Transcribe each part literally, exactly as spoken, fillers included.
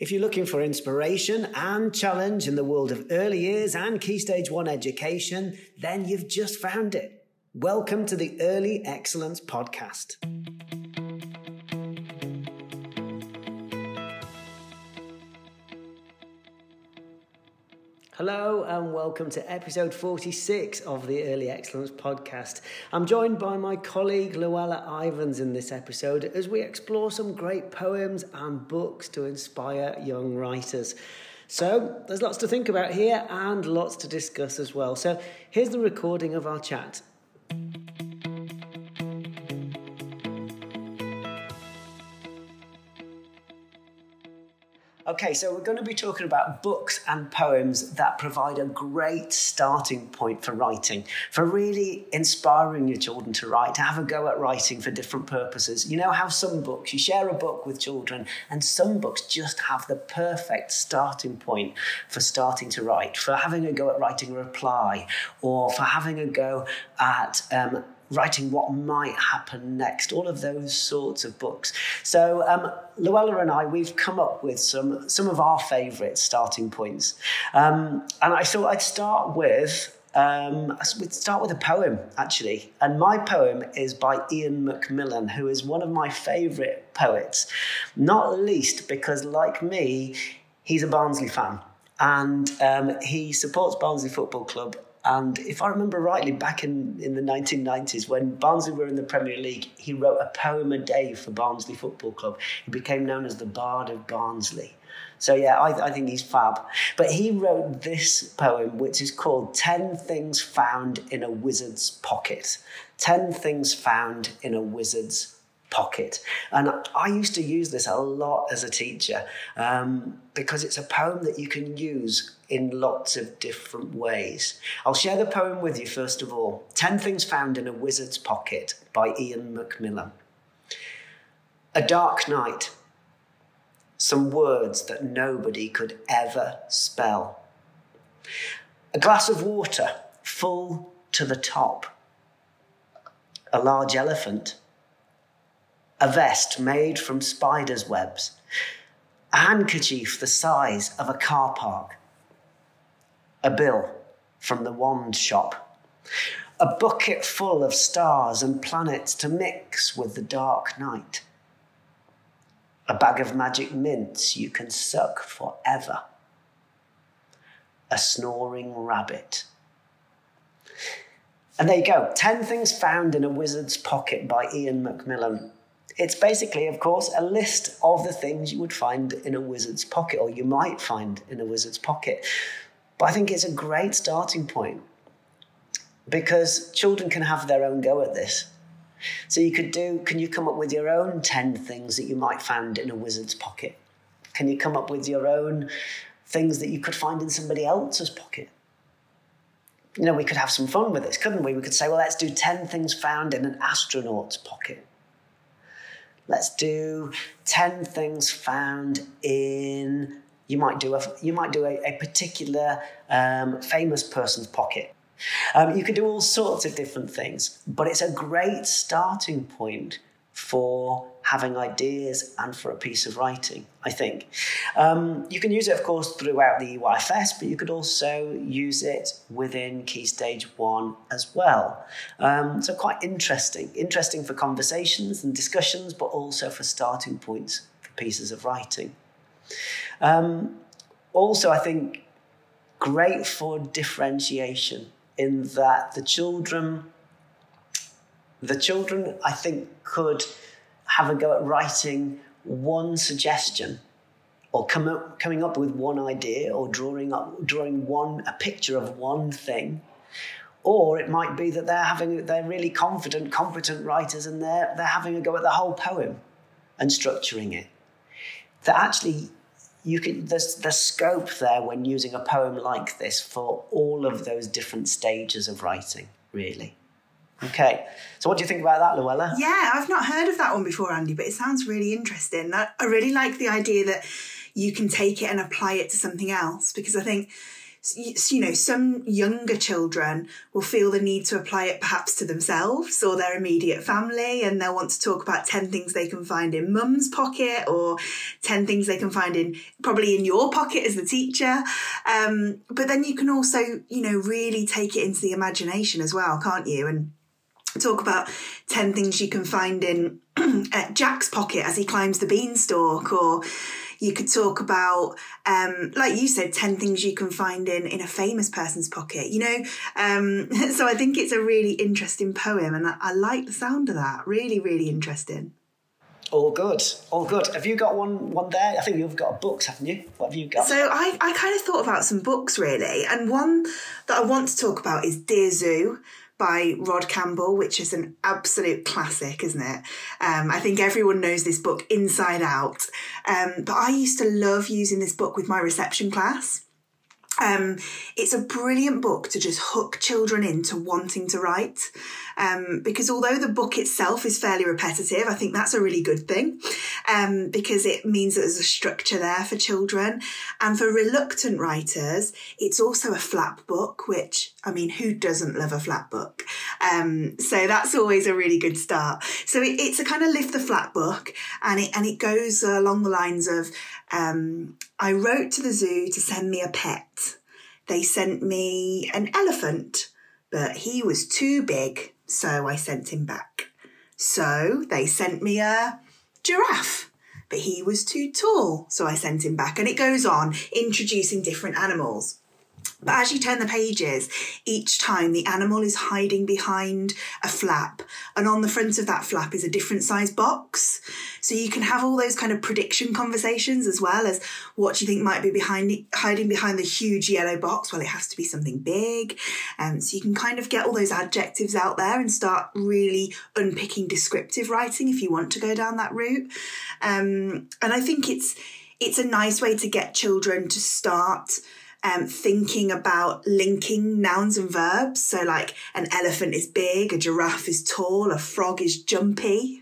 If you're looking for inspiration and challenge in the world of early years and Key Stage one education, then you've just found it. Welcome to the Early Excellence Podcast. Hello and welcome to episode forty-six of the Early Excellence Podcast. I'm joined by my colleague Luella Ivans in this episode as we explore some great poems and books to inspire young writers. So there's lots to think about here and lots to discuss as well. So here's the recording of our chat. Okay, so we're going to be talking about books and poems that provide a great starting point for writing, for really inspiring your children to write, to have a go at writing for different purposes. You know how some books, you share a book with children, and some books just have the perfect starting point for starting to write, for having a go at writing a reply, or for having a go at um, writing what might happen next, all of those sorts of books. So um, Luella and I, we've come up with some some of our favourite starting points. Um, and I thought I'd start with, um, we'd start with a poem, actually. And my poem is by Ian McMillan, who is one of my favourite poets, not least because, like me, he's a Barnsley fan. And um, he supports Barnsley Football Club. And if I remember rightly, back in, in the nineteen nineties, when Barnsley were in the Premier League, he wrote a poem a day for Barnsley Football Club. He became known as the Bard of Barnsley. So, yeah, I, I think he's fab. But he wrote this poem, which is called Ten Things Found in a Wizard's Pocket. Ten Things Found in a Wizard's Pocket. And I used to use this a lot as a teacher um, because it's a poem that you can use in lots of different ways. I'll share the poem with you first of all. Ten Things Found in a Wizard's Pocket by Ian McMillan. A dark night. Some words that nobody could ever spell. A glass of water full to the top. A large elephant. A vest made from spiders' webs. A handkerchief the size of a car park. A bill from the wand shop. A bucket full of stars and planets to mix with the dark night. A bag of magic mints you can suck forever. A snoring rabbit. And there you go. Ten Things Found in a Wizard's Pocket by Ian McMillan. It's basically, of course, a list of the things you would find in a wizard's pocket, or you might find in a wizard's pocket. But I think it's a great starting point because children can have their own go at this. So you could do, can you come up with your own ten things that you might find in a wizard's pocket? Can you come up with your own things that you could find in somebody else's pocket? You know, we could have some fun with this, couldn't we? We could say, well, let's do ten things found in an astronaut's pocket. Let's do ten things found in, you might do a, you might do a, a particular um, famous person's pocket. Um, you could do all sorts of different things, but it's a great starting point for having ideas and for a piece of writing, I think. Um, you can use it, of course, throughout the E Y F S, but you could also use it within Key Stage one as well. Um, so quite interesting. Interesting for conversations and discussions, but also for starting points for pieces of writing. Um, also, I think, great for differentiation in that the children... The children, I think, could have a go at writing one suggestion or come up, coming up with one idea or drawing up, drawing one a picture of one thing. Or it might be that they're having they're really confident, competent writers and they're, they're having a go at the whole poem and structuring it. That actually, you can, there's, there's scope there when using a poem like this for all of those different stages of writing, really. Okay, so what do you think about that, Luella? Yeah, I've not heard of that one before, Andy, but it sounds really interesting. I, I really like the idea that you can take it and apply it to something else because I think you know, some younger children will feel the need to apply it perhaps to themselves or their immediate family, and they'll want to talk about ten things they can find in mum's pocket, or ten things they can find in probably in your pocket as the teacher. Um, but then you can also, you know, really take it into the imagination as well, can't you? And talk about ten things you can find in Jack's pocket as he climbs the beanstalk, or you could talk about, um, like you said, ten things you can find in, in a famous person's pocket, you know? Um, so I think it's a really interesting poem, and I, I like the sound of that. Really, really interesting. All good, all good. Have you got one one there? I think you've got books, haven't you? What have you got? So I, I kind of thought about some books, really. And one that I want to talk about is Dear Zoo by Rod Campbell, which is an absolute classic, isn't it? Um, I think everyone knows this book inside out. Um, but I used to love using this book with my reception class. Um, it's a brilliant book to just hook children into wanting to write, um, because although the book itself is fairly repetitive, I think that's a really good thing, um, because it means that there's a structure there for children. And for reluctant writers, it's also a flap book, which, I mean, who doesn't love a flap book? Um, so that's always a really good start. So it, it's a kind of lift the flap book, and it, and it goes along the lines of, um, I wrote to the zoo to send me a pet. They sent me an elephant, but he was too big, so I sent him back. So they sent me a giraffe, but he was too tall, so I sent him back. And it goes on, introducing different animals. But as you turn the pages, each time the animal is hiding behind a flap, and on the front of that flap is a different size box. So you can have all those kind of prediction conversations, as well as what do you think might be behind the, hiding behind the huge yellow box? Well, it has to be something big. Um, so you can kind of get all those adjectives out there and start really unpicking descriptive writing if you want to go down that route. Um, and I think it's it's a nice way to get children to start Um, thinking about linking nouns and verbs. So like an elephant is big, a giraffe is tall, a frog is jumpy,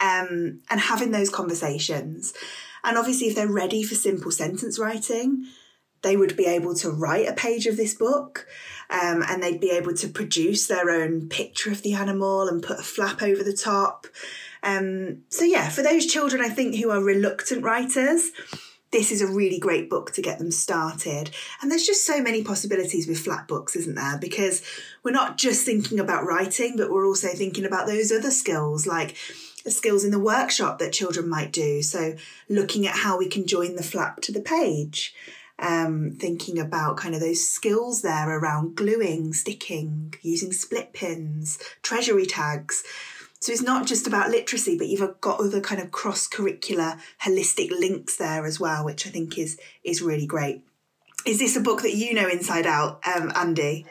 um, and having those conversations. And obviously if they're ready for simple sentence writing, they would be able to write a page of this book, um, and they'd be able to produce their own picture of the animal and put a flap over the top. Um, so yeah, for those children, I think, who are reluctant writers, this is a really great book to get them started. And there's just so many possibilities with flat books, isn't there? Because we're not just thinking about writing, but we're also thinking about those other skills, like the skills in the workshop that children might do. So looking at how we can join the flap to the page, um, thinking about kind of those skills there around gluing, sticking, using split pins, treasury tags. So it's not just about literacy, but you've got other kind of cross-curricular, holistic links there as well, which I think is is really great. Is this a book that you know inside out, um, Andy?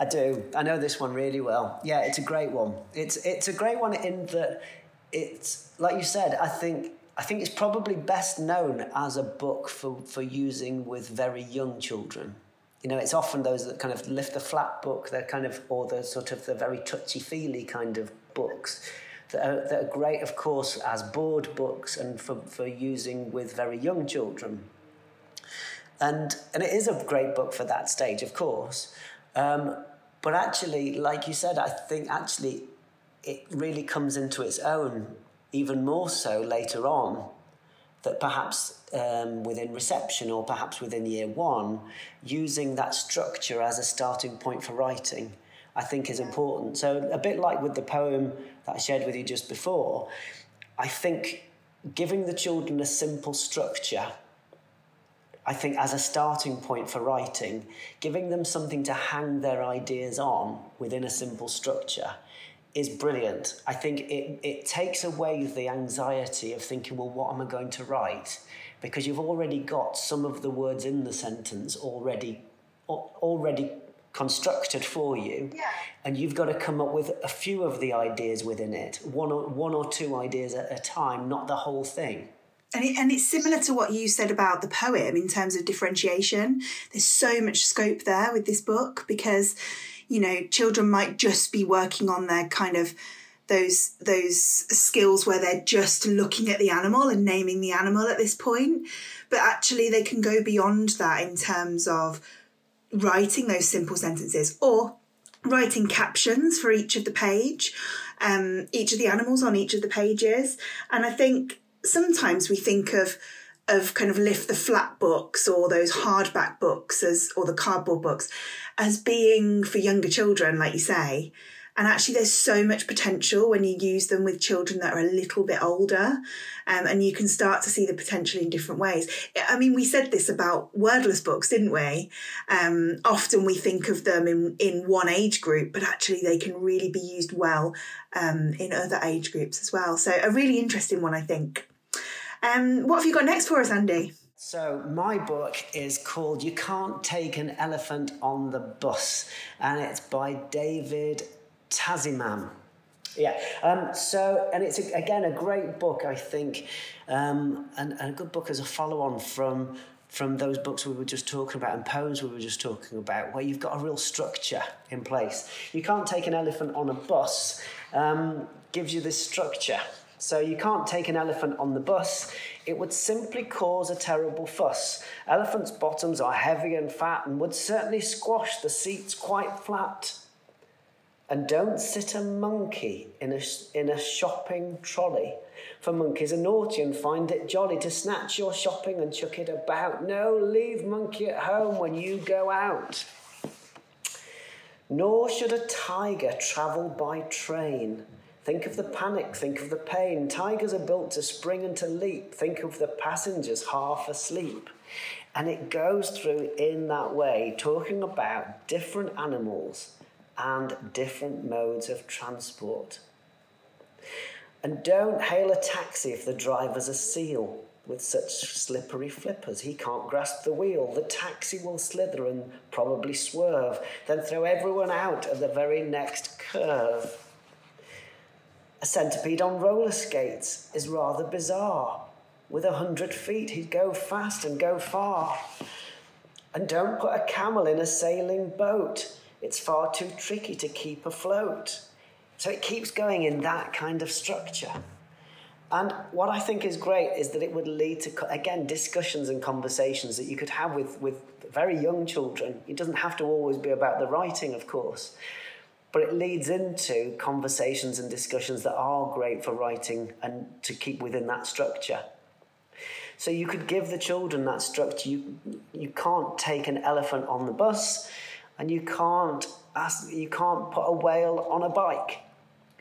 I do. I know this one really well. Yeah, it's a great one. It's it's a great one in that it's, like you said, I think I think it's probably best known as a book for, for using with very young children. You know, it's often those that kind of lift the flap book, they're kind of, or the sort of the very touchy-feely kind of books that are, that are great, of course, as board books and for, for using with very young children. And and it is a great book for that stage, of course. Um, but actually, like you said, I think actually it really comes into its own, even more so later on, that perhaps um, within reception or perhaps within year one, using that structure as a starting point for writing, I think is important. So a bit like with the poem that I shared with you just before, I think giving the children a simple structure, I think as a starting point for writing, giving them something to hang their ideas on within a simple structure is brilliant. I think it, it takes away the anxiety of thinking, well, what am I going to write? Because you've already got some of the words in the sentence already already constructed for you. Yeah. And you've got to come up with a few of the ideas within it, one or, one or two ideas at a time, not the whole thing. And, it, and it's similar to what you said about the poem in terms of differentiation. There's so much scope there with this book because, you know, children might just be working on their kind of those those skills where they're just looking at the animal and naming the animal at this point. But actually they can go beyond that in terms of writing those simple sentences or writing captions for each of the page, um, each of the animals on each of the pages. And I think sometimes we think of of kind of lift the flat books or those hardback books as, or the cardboard books as being for younger children, like you say. And actually there's so much potential when you use them with children that are a little bit older, um, and you can start to see the potential in different ways. I mean, we said this about wordless books, didn't we? Um, often we think of them in, in one age group, but actually they can really be used well um, in other age groups as well. So a really interesting one, I think. Um, what have you got next for us, Andy? So my book is called You Can't Take an Elephant on the Bus, and it's by David Tasman. Yeah, um, so, and it's, a, again, a great book, I think, um, and, and a good book as a follow-on from, from those books we were just talking about and poems we were just talking about, where you've got a real structure in place. You Can't Take an Elephant on a Bus um, gives you this structure. So you can't take an elephant on the bus. It would simply cause a terrible fuss. Elephants' bottoms are heavy and fat and would certainly squash the seats quite flat. And don't sit a monkey in a, in a shopping trolley, for monkeys are naughty and find it jolly to snatch your shopping and chuck it about. No, leave monkey at home when you go out. Nor should a tiger travel by train. Think of the panic, think of the pain. Tigers are built to spring and to leap. Think of the passengers half asleep. And it goes through in that way, talking about different animals and different modes of transport. And don't hail a taxi if the driver's a seal. With such slippery flippers, he can't grasp the wheel. The taxi will slither and probably swerve, then throw everyone out at the very next curve. A centipede on roller skates is rather bizarre. With a hundred feet, he'd go fast and go far. And don't put a camel in a sailing boat. It's far too tricky to keep afloat. So it keeps going in that kind of structure. And what I think is great is that it would lead to, again, discussions and conversations that you could have with, with very young children. It doesn't have to always be about the writing, of course. But it leads into conversations and discussions that are great for writing and to keep within that structure. So you could give the children that structure. You, you can't take an elephant on the bus, and you can't ask, you can't put a whale on a bike.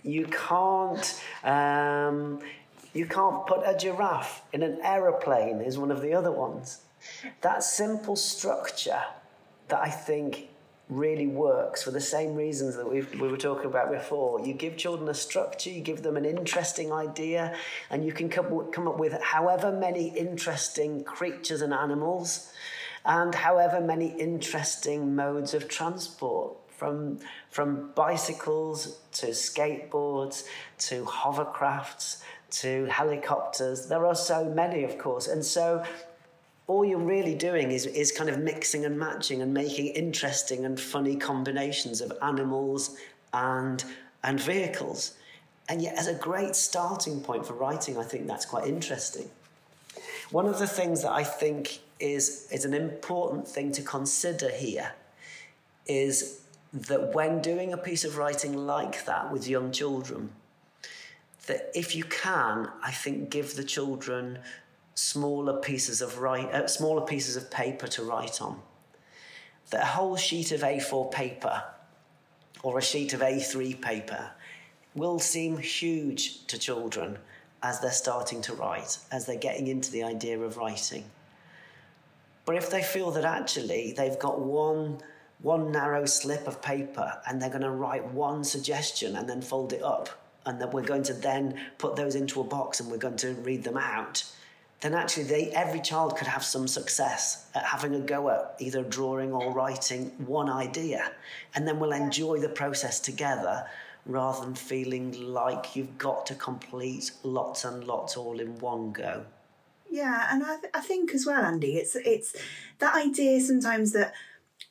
You can't, um, you can't put a giraffe in an aeroplane is one of the other ones. That simple structure that I think really works for the same reasons that we've, we were talking about before. You give children a structure, you give them an interesting idea, and you can come, come up with however many interesting creatures and animals and however many interesting modes of transport, from, from bicycles to skateboards to hovercrafts to helicopters. There are so many, of course, and so all you're really doing is, is kind of mixing and matching and making interesting and funny combinations of animals and, and vehicles. And yet, as a great starting point for writing, I think that's quite interesting. One of the things that I think is, is an important thing to consider here is that when doing a piece of writing like that with young children, that if you can, I think, give the children smaller pieces of write, uh, smaller pieces of paper to write on. That a whole sheet of A four paper or a sheet of A three paper will seem huge to children as they're starting to write, as they're getting into the idea of writing. But if they feel that actually they've got one, one narrow slip of paper and they're going to write one suggestion and then fold it up, and that we're going to then put those into a box and we're going to read them out, then actually they, every child could have some success at having a go at either drawing or writing one idea. And then we'll enjoy the process together rather than feeling like you've got to complete lots and lots all in one go. Yeah, and I, th- I think as well, Andy, it's it's that idea sometimes that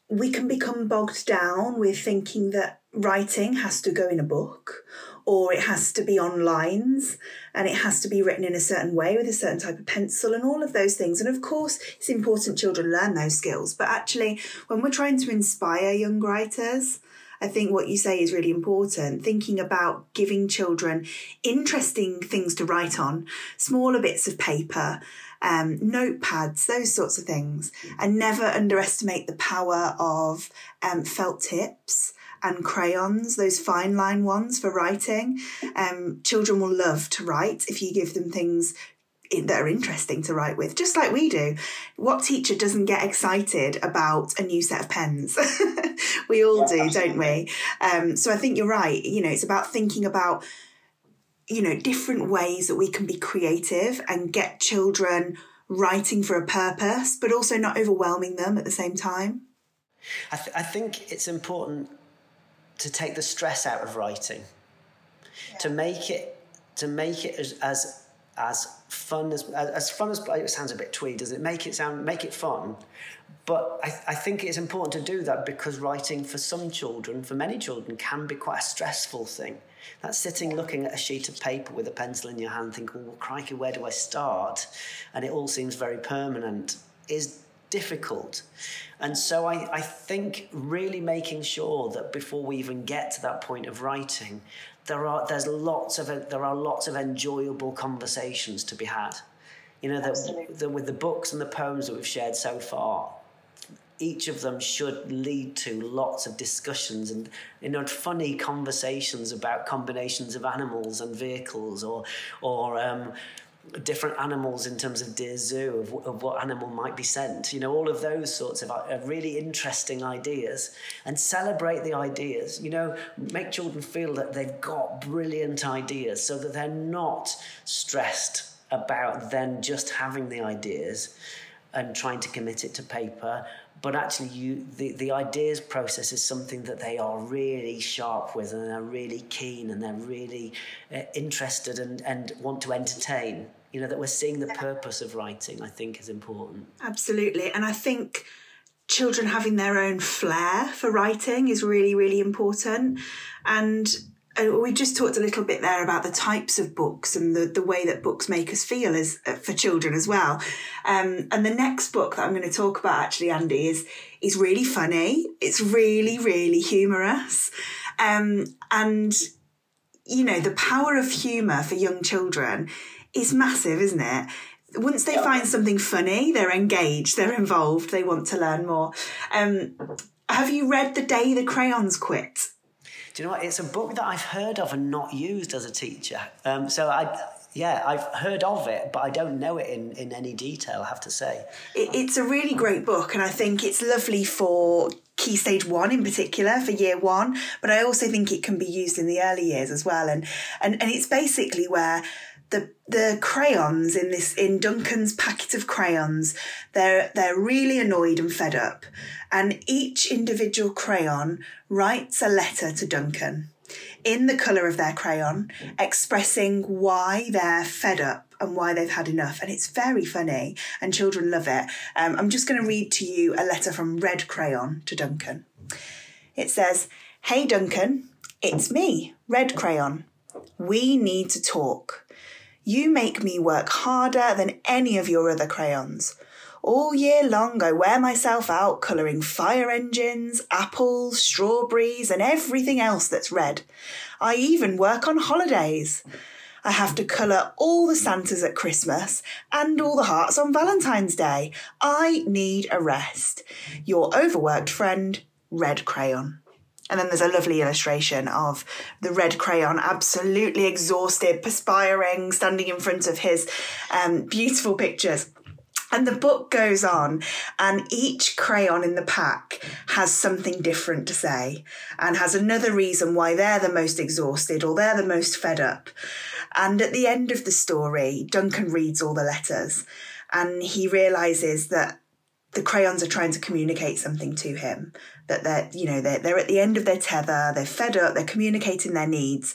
we can become bogged down with thinking that writing has to go in a book, or it has to be on lines, and it has to be written in a certain way with a certain type of pencil and all of those things. And of course, it's important children learn those skills. But actually, when we're trying to inspire young writers, I think what you say is really important, thinking about giving children interesting things to write on, smaller bits of paper, um, notepads, those sorts of things, and never underestimate the power of um, felt tips and crayons, those fine line ones for writing. Um, children will love to write if you give them things that are interesting to write with, just like we do. What teacher doesn't get excited about a new set of pens? We all yeah, do, absolutely. Don't we? Um, so I think you're right. You know, it's about thinking about, you know, different ways that we can be creative and get children writing for a purpose, but also not overwhelming them at the same time. I, th- I think it's important to take the stress out of writing, yeah. to make it to make it as as as fun as as fun as it sounds a bit twee, does it? Make it sound make it fun, but I, I think it's important to do that because writing for some children, for many children, can be quite a stressful thing. That's sitting looking at a sheet of paper with a pencil in your hand, thinking, "Well, crikey, where do I start?" And it all seems very permanent. Is difficult. And so I, I think really making sure that before we even get to that point of writing, there are there's lots of there are lots of enjoyable conversations to be had. You know, that, that with the books and the poems that we've shared so far, each of them should lead to lots of discussions and, you know, funny conversations about combinations of animals and vehicles, or or um different animals in terms of Dear Zoo, of, of what animal might be sent, you know, all of those sorts of uh, really interesting ideas, and celebrate the ideas, you know, make children feel that they've got brilliant ideas so that they're not stressed about then just having the ideas and trying to commit it to paper. But actually, you the, the ideas process is something that they are really sharp with, and they're really keen, and they're really uh, interested and, and want to entertain. You know, that we're seeing the purpose of writing, I think, is important. Absolutely. And I think children having their own flair for writing is really, really important. And Uh, we just talked a little bit there about the types of books and the, the way that books make us feel as uh, for children as well. Um, and the next book that I'm going to talk about, actually, Andy, is is really funny. It's really, really humorous. Um, and, you know, the power of humour for young children is massive, isn't it? Once they find something funny, they're engaged, they're involved, they want to learn more. Um, have you read The Day the Crayons Quit? Do you know what? It's a book that I've heard of and not used as a teacher. Um, so, I, yeah, I've heard of it, but I don't know it in, in any detail, I have to say. It, it's a really great book, and I think it's lovely for Key Stage One in particular, for Year One. But I also think it can be used in the early years as well. And and, and it's basically where the the crayons in this in Duncan's packet of crayons, they're they're really annoyed and fed up, and each individual crayon writes a letter to Duncan in the colour of their crayon, expressing why they're fed up and why they've had enough. And it's very funny, and children love it. Um, I'm just going to read to you a letter from Red Crayon to Duncan. It says, "Hey Duncan, it's me, Red Crayon. We need to talk. You make me work harder than any of your other crayons. All year long, I wear myself out colouring fire engines, apples, strawberries, and everything else that's red. I even work on holidays. I have to colour all the Santas at Christmas and all the hearts on Valentine's Day. I need a rest. Your overworked friend, Red Crayon." And then there's a lovely illustration of the Red Crayon, absolutely exhausted, perspiring, standing in front of his um, beautiful pictures. And the book goes on, and each crayon in the pack has something different to say and has another reason why they're the most exhausted or they're the most fed up. And at the end of the story, Duncan reads all the letters, and he realises that the crayons are trying to communicate something to him, that they're, you know, they're, they're at the end of their tether, they're fed up, they're communicating their needs.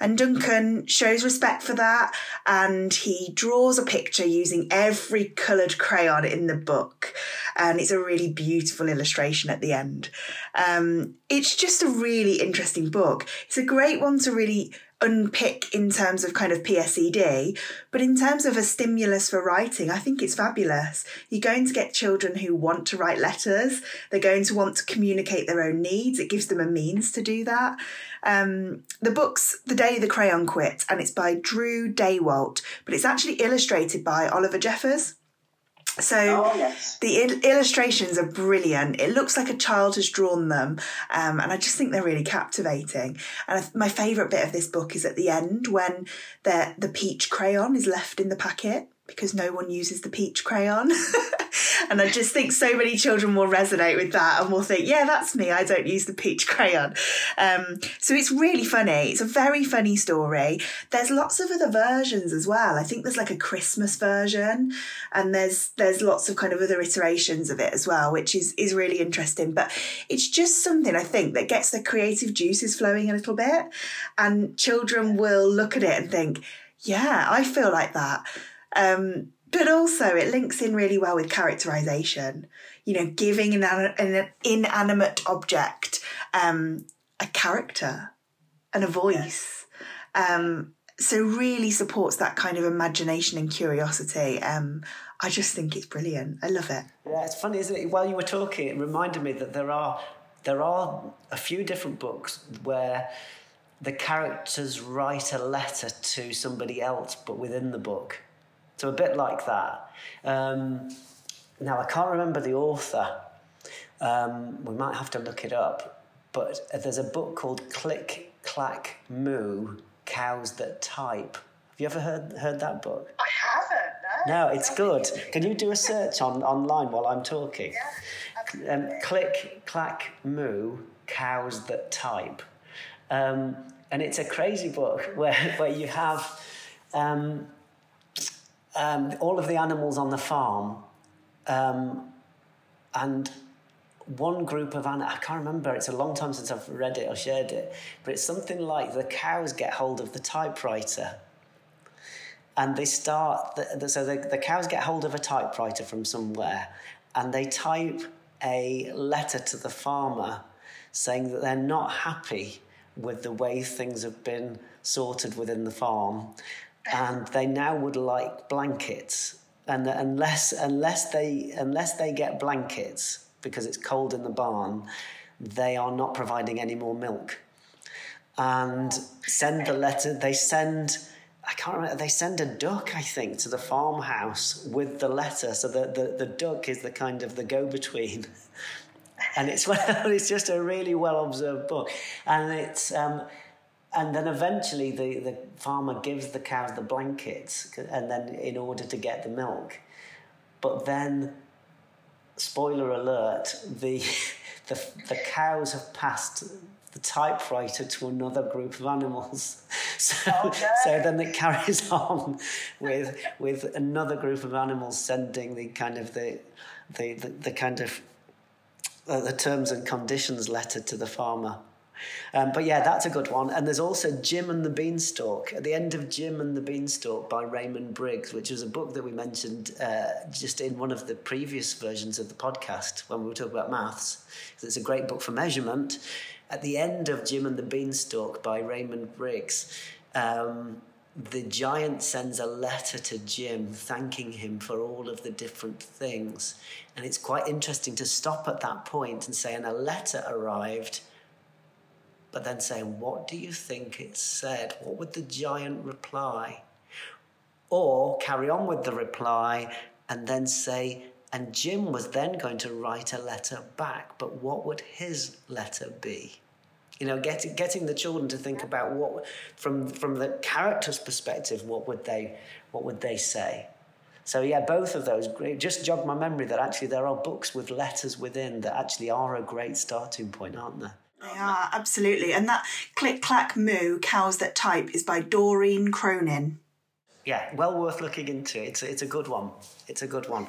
And Duncan shows respect for that, and he draws a picture using every coloured crayon in the book. and it's a really beautiful illustration at the end. Um, it's just a really interesting book. It's a great one to really unpick in terms of kind of P S E D, but in terms of a stimulus for writing, I think it's fabulous. You're going to get children who want to write letters. They're going to want to communicate their own needs. It gives them a means to do that. Um, the book's The Day the Crayon Quit, and it's by Drew Daywalt, but it's actually illustrated by Oliver Jeffers. So oh, yes. the il- illustrations are brilliant. It looks like a child has drawn them, um, and I just think they're really captivating. And I th- my favourite bit of this book is at the end when the, the peach crayon is left in the packet because no one uses the peach crayon. And I just think so many children will resonate with that and will think, yeah, that's me. I don't use the peach crayon. Um, so it's really funny. It's a very funny story. There's lots of other versions as well. I think there's like a Christmas version, and there's there's lots of kind of other iterations of it as well, which is, is really interesting. But it's just something, I think, that gets the creative juices flowing a little bit, and children will look at it and think, yeah, I feel like that. Um But also it links in really well with characterisation, you know, giving an, an inanimate object um, a character and a voice. Um, so really supports that kind of imagination and curiosity. Um, I just think it's brilliant. I love it. Yeah, it's funny, isn't it? While you were talking, it reminded me that there are there are a few different books where the characters write a letter to somebody else, but within the book. So a bit like that. Um, now, I can't remember the author. Um, we might have to look it up. But there's a book called Click, Clack, Moo, Cows That Type. Have you ever heard heard that book? I haven't, no. No, it's good. Can you do a search on online while I'm talking? Yeah, absolutely. Um, Click, Clack, Moo, Cows That Type. Um, and it's a crazy book where, where you have... Um, Um, all of the animals on the farm, um, and one group of animals, I can't remember, it's a long time since I've read it or shared it, but it's something like the cows get hold of the typewriter, and they start, the, the, so the, the cows get hold of a typewriter from somewhere, and they type a letter to the farmer saying that they're not happy with the way things have been sorted within the farm, and they now would like blankets, and unless unless they unless they get blankets because it's cold in the barn, they are not providing any more milk. And send the letter. They send. I can't remember. They send a duck, I think, to the farmhouse with the letter. So the the, the duck is the kind of the go-between, and it's it's just a really well-observed book, and it's. Um, And then eventually the, the farmer gives the cows the blankets, and then in order to get the milk. But then, spoiler alert, the the, the cows have passed the typewriter to another group of animals. So okay. so then it carries on with with another group of animals sending the kind of the the, the, the kind of uh, the terms and conditions letter to the farmer. Um, but yeah, that's a good one. And there's also Jim and the Beanstalk. At the end of Jim and the Beanstalk by Raymond Briggs, which was a book that we mentioned uh, just in one of the previous versions of the podcast when we were talking about maths. So it's a great book for measurement. At the end of Jim and the Beanstalk by Raymond Briggs, um, the giant sends a letter to Jim thanking him for all of the different things. And it's quite interesting to stop at that point and say, and a letter arrived... But then saying, what do you think it said? What would the giant reply? Or carry on with the reply and then say, and Jim was then going to write a letter back, but what would his letter be? You know, getting getting the children to think about what, from from the character's perspective, what would they what would they say? So yeah, both of those just jogged my memory that actually there are books with letters within that actually are a great starting point, aren't there? They are, absolutely. And that Click, Clack, Moo, Cows That Type is by Doreen Cronin. Yeah, well worth looking into. It's a, it's a good one. It's a good one.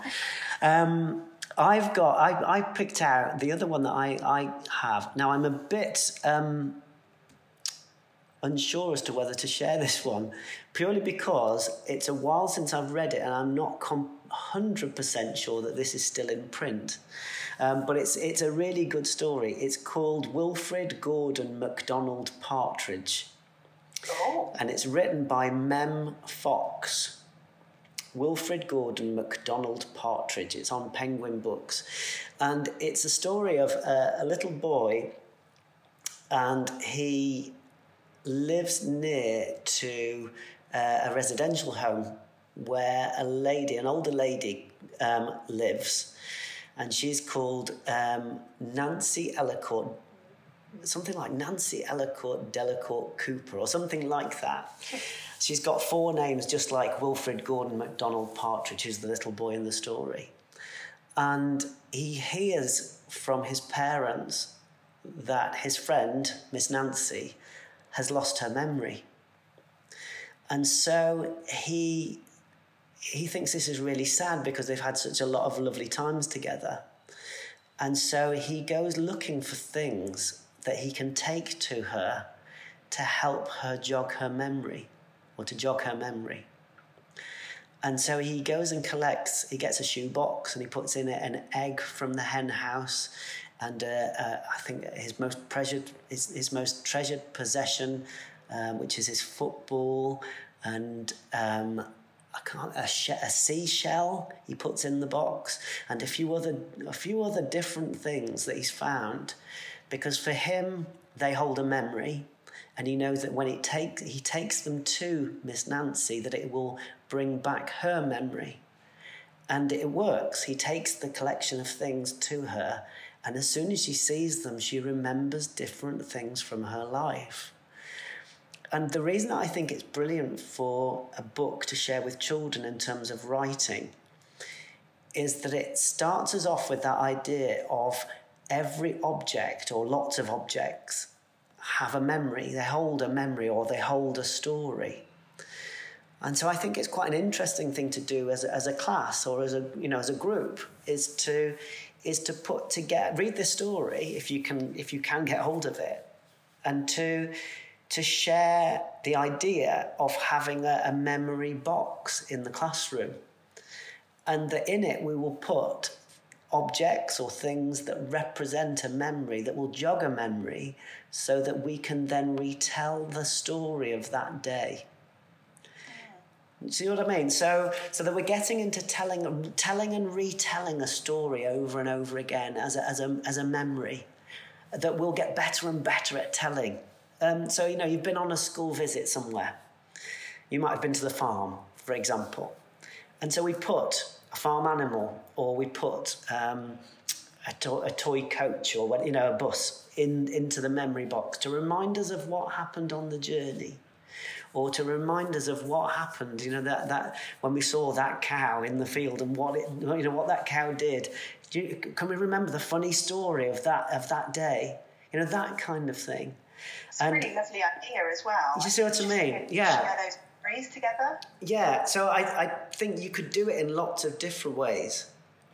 Um, I've got, I, I picked out the other one that I, I have. Now, I'm a bit, um, unsure as to whether to share this one, purely because it's a while since I've read it and I'm not one hundred percent sure that this is still in print. Um, but it's it's a really good story. It's called Wilfred Gordon MacDonald Partridge. Oh. And it's written by Mem Fox. Wilfred Gordon MacDonald Partridge. It's on Penguin Books. And it's a story of a, a little boy, and he lives near to uh, a residential home where a lady, an older lady, um, lives. And she's called um, Nancy Ellicourt, something like Nancy Ellicourt Delacourt Cooper or something like that. She's got four names, just like Wilfred Gordon MacDonald Partridge, who's the little boy in the story. And he hears from his parents that his friend, Miss Nancy, has lost her memory. And so he he thinks this is really sad because they've had such a lot of lovely times together. And so he goes looking for things that he can take to her to help her jog her memory, or to jog her memory. And so he goes and collects, he gets a shoebox and he puts in it an egg from the hen house, and uh, uh, I think his most treasured, his, his most treasured possession, um, which is his football, and um, I can't a, she- a seashell he puts in the box, and a few other a few other different things that he's found, because for him they hold a memory, and he knows that when it takes he takes them to Miss Nancy, that it will bring back her memory, and it works. He takes the collection of things to her. And as soon as she sees them, she remembers different things from her life. And the reason that I think it's brilliant for a book to share with children in terms of writing is that it starts us off with that idea of every object or lots of objects have a memory. They hold a memory or they hold a story. And so I think it's quite an interesting thing to do as a, as a class or as a, you know, as a group is to... is to put together, read this story if you can, if you can get hold of it, and to to share the idea of having a, a memory box in the classroom, and that in it we will put objects or things that represent a memory, that will jog a memory, so that we can then retell the story of that day. See what I mean? So, so that we're getting into telling, telling and retelling a story over and over again as a, as a, as a memory that we'll get better and better at telling. Um, so, you know, you've been on a school visit somewhere. You might have been to the farm, for example. And so we put a farm animal, or we put um, a, to- a toy coach, or, you know, a bus in into the memory box to remind us of what happened on the journey. Or to remind us of what happened, you know, that, that when we saw that cow in the field and what it, you know, what that cow did. Do you, can we remember the funny story of that of that day? You know, that kind of thing. It's and, a really lovely idea as well. You see what I mean? Yeah. Share those stories together. Yeah. So I, I think you could do it in lots of different ways,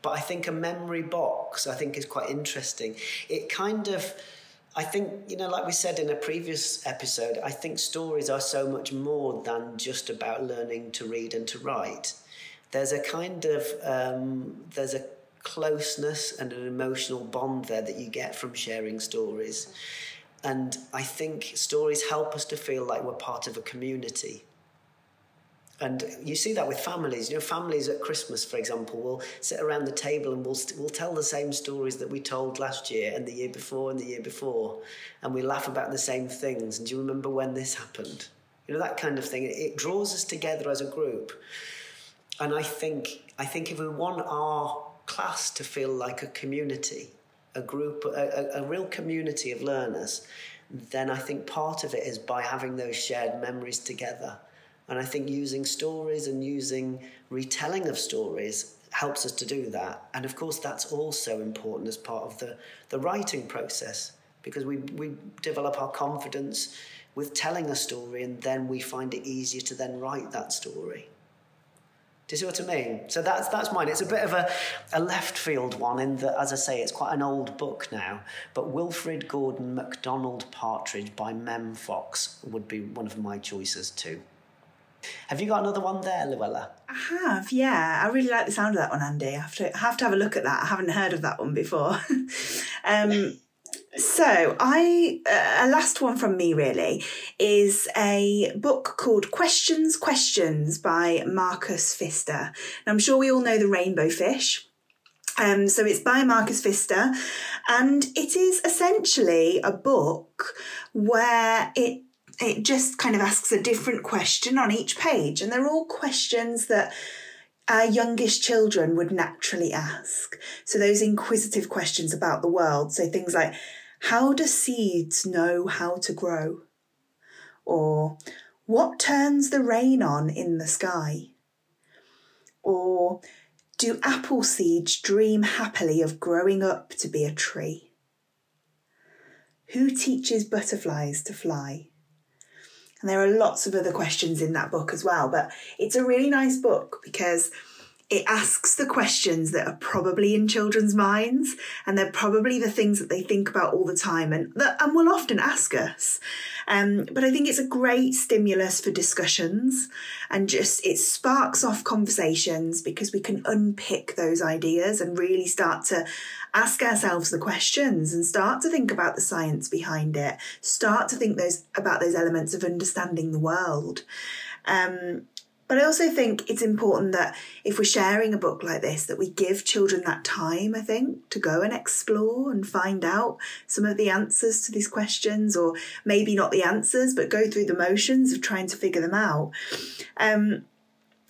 but I think a memory box I think is quite interesting. It kind of. I think, you know, like we said in a previous episode, I think stories are so much more than just about learning to read and to write. There's a kind of, um, there's a closeness and an emotional bond there that you get from sharing stories. And I think stories help us to feel like we're part of a community. And you see that with families. You know, families at Christmas, for example, will sit around the table and we'll, st- we'll tell the same stories that we told last year and the year before and the year before. And we laugh about the same things. And do you remember when this happened? You know, that kind of thing. It draws us together as a group. And I think, I think if we want our class to feel like a community, a group, a, a, a real community of learners, then I think part of it is by having those shared memories together. And I think using stories and using retelling of stories helps us to do that. And of course, that's also important as part of the, the writing process, because we, we develop our confidence with telling a story, and then we find it easier to then write that story. Do you see what I mean? So that's that's mine. It's a bit of a, a left field one in that, as I say, it's quite an old book now. But Wilfred Gordon MacDonald Partridge by Mem Fox would be one of my choices too. Have you got another one there, Luella? I have, yeah. I really like the sound of that one, Andy. I have to, I have, to have a look at that. I haven't heard of that one before. um, so I, uh, a last one from me, really, is a book called Questions, Questions by Marcus Pfister. And I'm sure we all know the Rainbow Fish. Um, so it's by Marcus Pfister. And it is essentially a book where it It just kind of asks a different question on each page, and they're all questions that our youngest children would naturally ask. So those inquisitive questions about the world. So things like, how do seeds know how to grow? Or, what turns the rain on in the sky? Or, do apple seeds dream happily of growing up to be a tree? Who teaches butterflies to fly? And there are lots of other questions in that book as well. But it's a really nice book because it asks the questions that are probably in children's minds. And they're probably the things that they think about all the time and that, and will often ask us. Um, but I think it's a great stimulus for discussions. And just it sparks off conversations because we can unpick those ideas and really start to ask ourselves the questions and start to think about the science behind it. Start to think those about those elements of understanding the world. Um, but I also think it's important that if we're sharing a book like this, that we give children that time, I think, to go and explore and find out some of the answers to these questions, or maybe not the answers, but go through the motions of trying to figure them out. Um,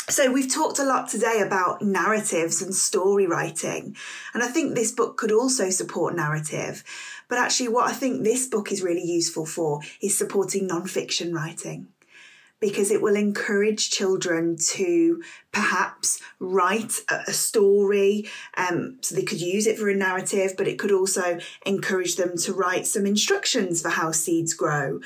So we've talked a lot today about narratives and story writing, and I think this book could also support narrative. But actually what I think this book is really useful for is supporting non-fiction writing, because it will encourage children to perhaps write a story, um, so they could use it for a narrative, but it could also encourage them to write some instructions for how seeds grow.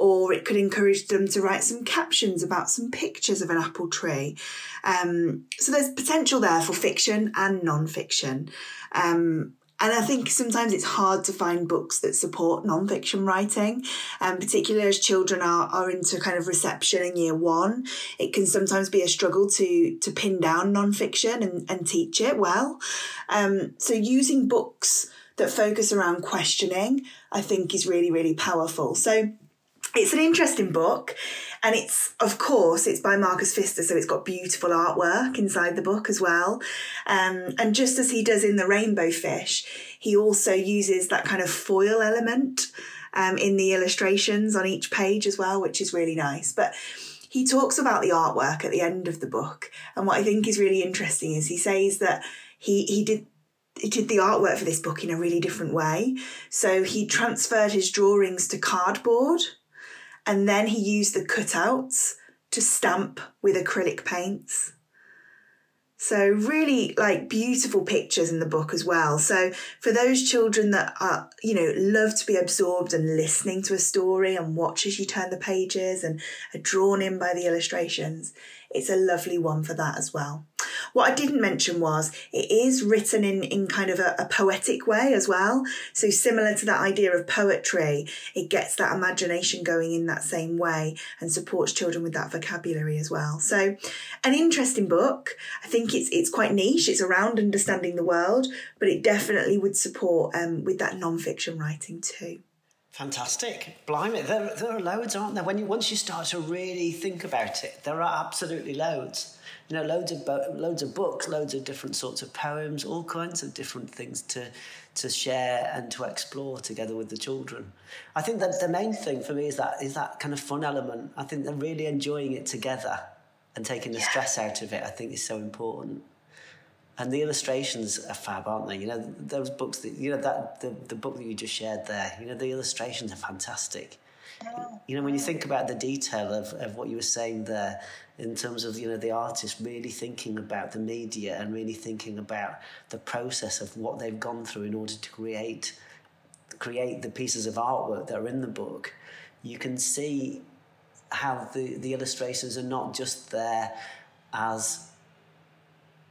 Or it could encourage them to write some captions about some pictures of an apple tree. Um, so there's potential there for fiction and non-fiction. Um, and I think sometimes it's hard to find books that support non-fiction writing, um, particularly as children are, are into kind of reception in year one. It can sometimes be a struggle to, to pin down non-fiction and, and teach it well. Um, so using books that focus around questioning, I think, is really, really powerful. So it's an interesting book, and it's, of course, it's by Marcus Pfister, so it's got beautiful artwork inside the book as well. Um, and just as he does in The Rainbow Fish, he also uses that kind of foil element um, in the illustrations on each page as well, which is really nice. But he talks about the artwork at the end of the book, and what I think is really interesting is he says that he he did... He did the artwork for this book in a really different way. So he transferred his drawings to cardboard, and then he used the cutouts to stamp with acrylic paints. So really, like, beautiful pictures in the book as well. So for those children that are, you know, love to be absorbed and listening to a story and watch as you turn the pages and are drawn in by the illustrations, it's a lovely one for that as well. What I didn't mention was it is written in, in kind of a, a poetic way as well. So similar to that idea of poetry, it gets that imagination going in that same way and supports children with that vocabulary as well. So an interesting book. I think it's it's quite niche. It's around understanding the world, but it definitely would support um, with that non-fiction writing too. Fantastic. Blimey, there, there are loads, aren't there? When you, once you start to really think about it, there are absolutely loads. You know, loads of, bo- loads of books, loads of different sorts of poems, all kinds of different things to, to share and to explore together with the children. I think that the main thing for me is that is that kind of fun element. I think they're really enjoying it together and taking the yeah. stress out of it, I think, is so important. And the illustrations are fab, aren't they? You know, those books that, you know, that the, the book that you just shared there, you know, the illustrations are fantastic. Oh. You know, when you think about the detail of, of what you were saying there, in terms of, you know, the artist really thinking about the media and really thinking about the process of what they've gone through in order to create create the pieces of artwork that are in the book, you can see how the, the illustrations are not just there as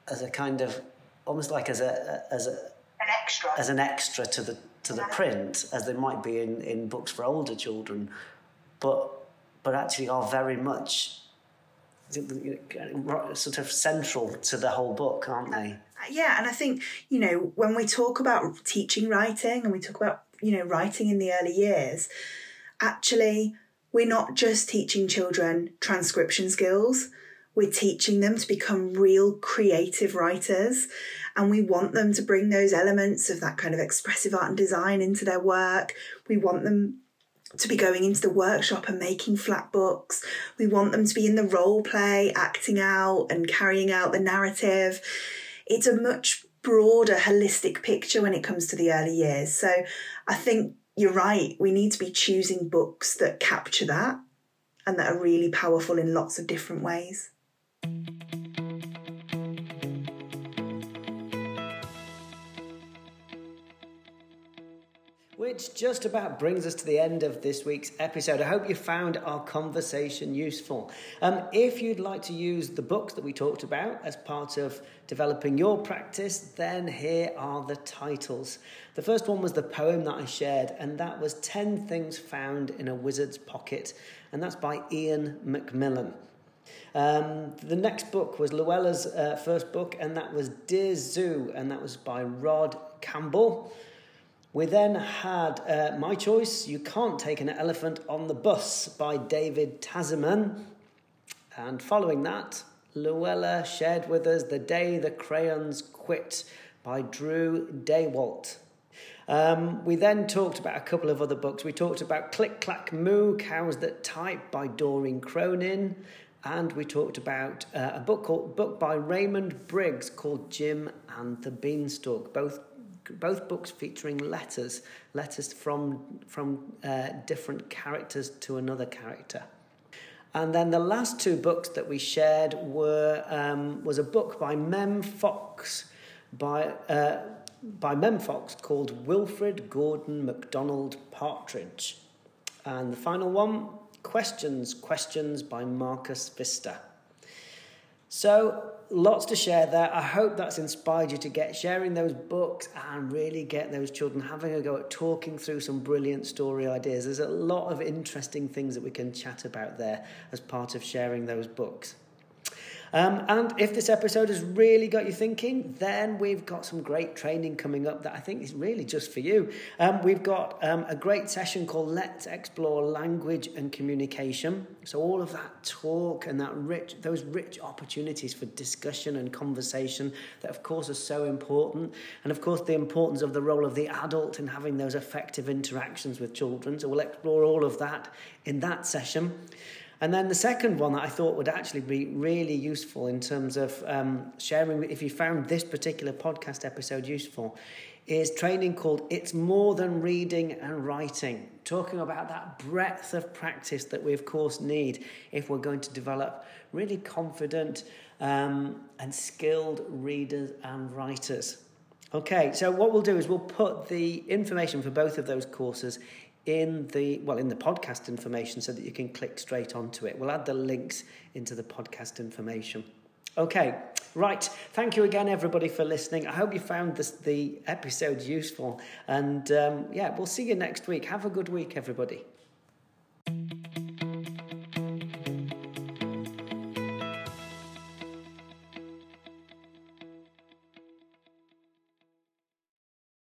as a kind of almost like as a as a an extra as an extra to the to the print, as they might be in, in books for older children, but but actually are very much sort of central to the whole book, aren't they? Yeah, and I think, you know, when we talk about teaching writing and we talk about, you know, writing in the early years, actually we're not just teaching children transcription skills, we're teaching them to become real creative writers, and we want them to bring those elements of that kind of expressive art and design into their work. We want them to be going into the workshop and making flat books. We want them to be in the role play, acting out and carrying out the narrative. It's a much broader, holistic picture when it comes to the early years. So I think you're right. We need to be choosing books that capture that and that are really powerful in lots of different ways. Which just about brings us to the end of this week's episode. I hope you found our conversation useful. Um, if you'd like to use the books that we talked about as part of developing your practice, then here are the titles. The first one was the poem that I shared, and that was Ten Things Found in a Wizard's Pocket, and that's by Ian McMillan. Um, the next book was Luella's uh, first book, and that was Dear Zoo, and that was by Rod Campbell. We then had uh, my choice, You Can't Take an Elephant on the Bus by David Tasman. And following that, Luella shared with us The Day the Crayons Quit by Drew Daywalt. Um, we then talked about a couple of other books. We talked about Click, Clack, Moo, Cows That Type by Doreen Cronin. And we talked about uh, a book called, book by Raymond Briggs called Jim and the Beanstalk, both Both books featuring letters, letters from from uh, different characters to another character. And then the last two books that we shared were um, was a book by Mem Fox, by uh, by Mem Fox called Wilfred Gordon MacDonald Partridge, and the final one, Questions, Questions by Marcus Pfister. So, lots to share there. I hope that's inspired you to get sharing those books and really get those children having a go at talking through some brilliant story ideas. There's a lot of interesting things that we can chat about there as part of sharing those books. Um, and if this episode has really got you thinking, then we've got some great training coming up that I think is really just for you. Um, we've got um, a great session called Let's Explore Language and Communication. So all of that talk and that rich, those rich opportunities for discussion and conversation that, of course, are so important. And, of course, the importance of the role of the adult in having those effective interactions with children. So we'll explore all of that in that session. And then the second one that I thought would actually be really useful in terms of um, sharing, if you found this particular podcast episode useful, is training called It's More Than Reading and Writing, talking about that breadth of practice that we, of course, need if we're going to develop really confident um, and skilled readers and writers. Okay, so what we'll do is we'll put the information for both of those courses in the, well, in the podcast information so that you can click straight onto it. We'll add the links into the podcast information. Okay, right. Thank you again, everybody, for listening. I hope you found this, the episode useful. And um, yeah, we'll see you next week. Have a good week, everybody.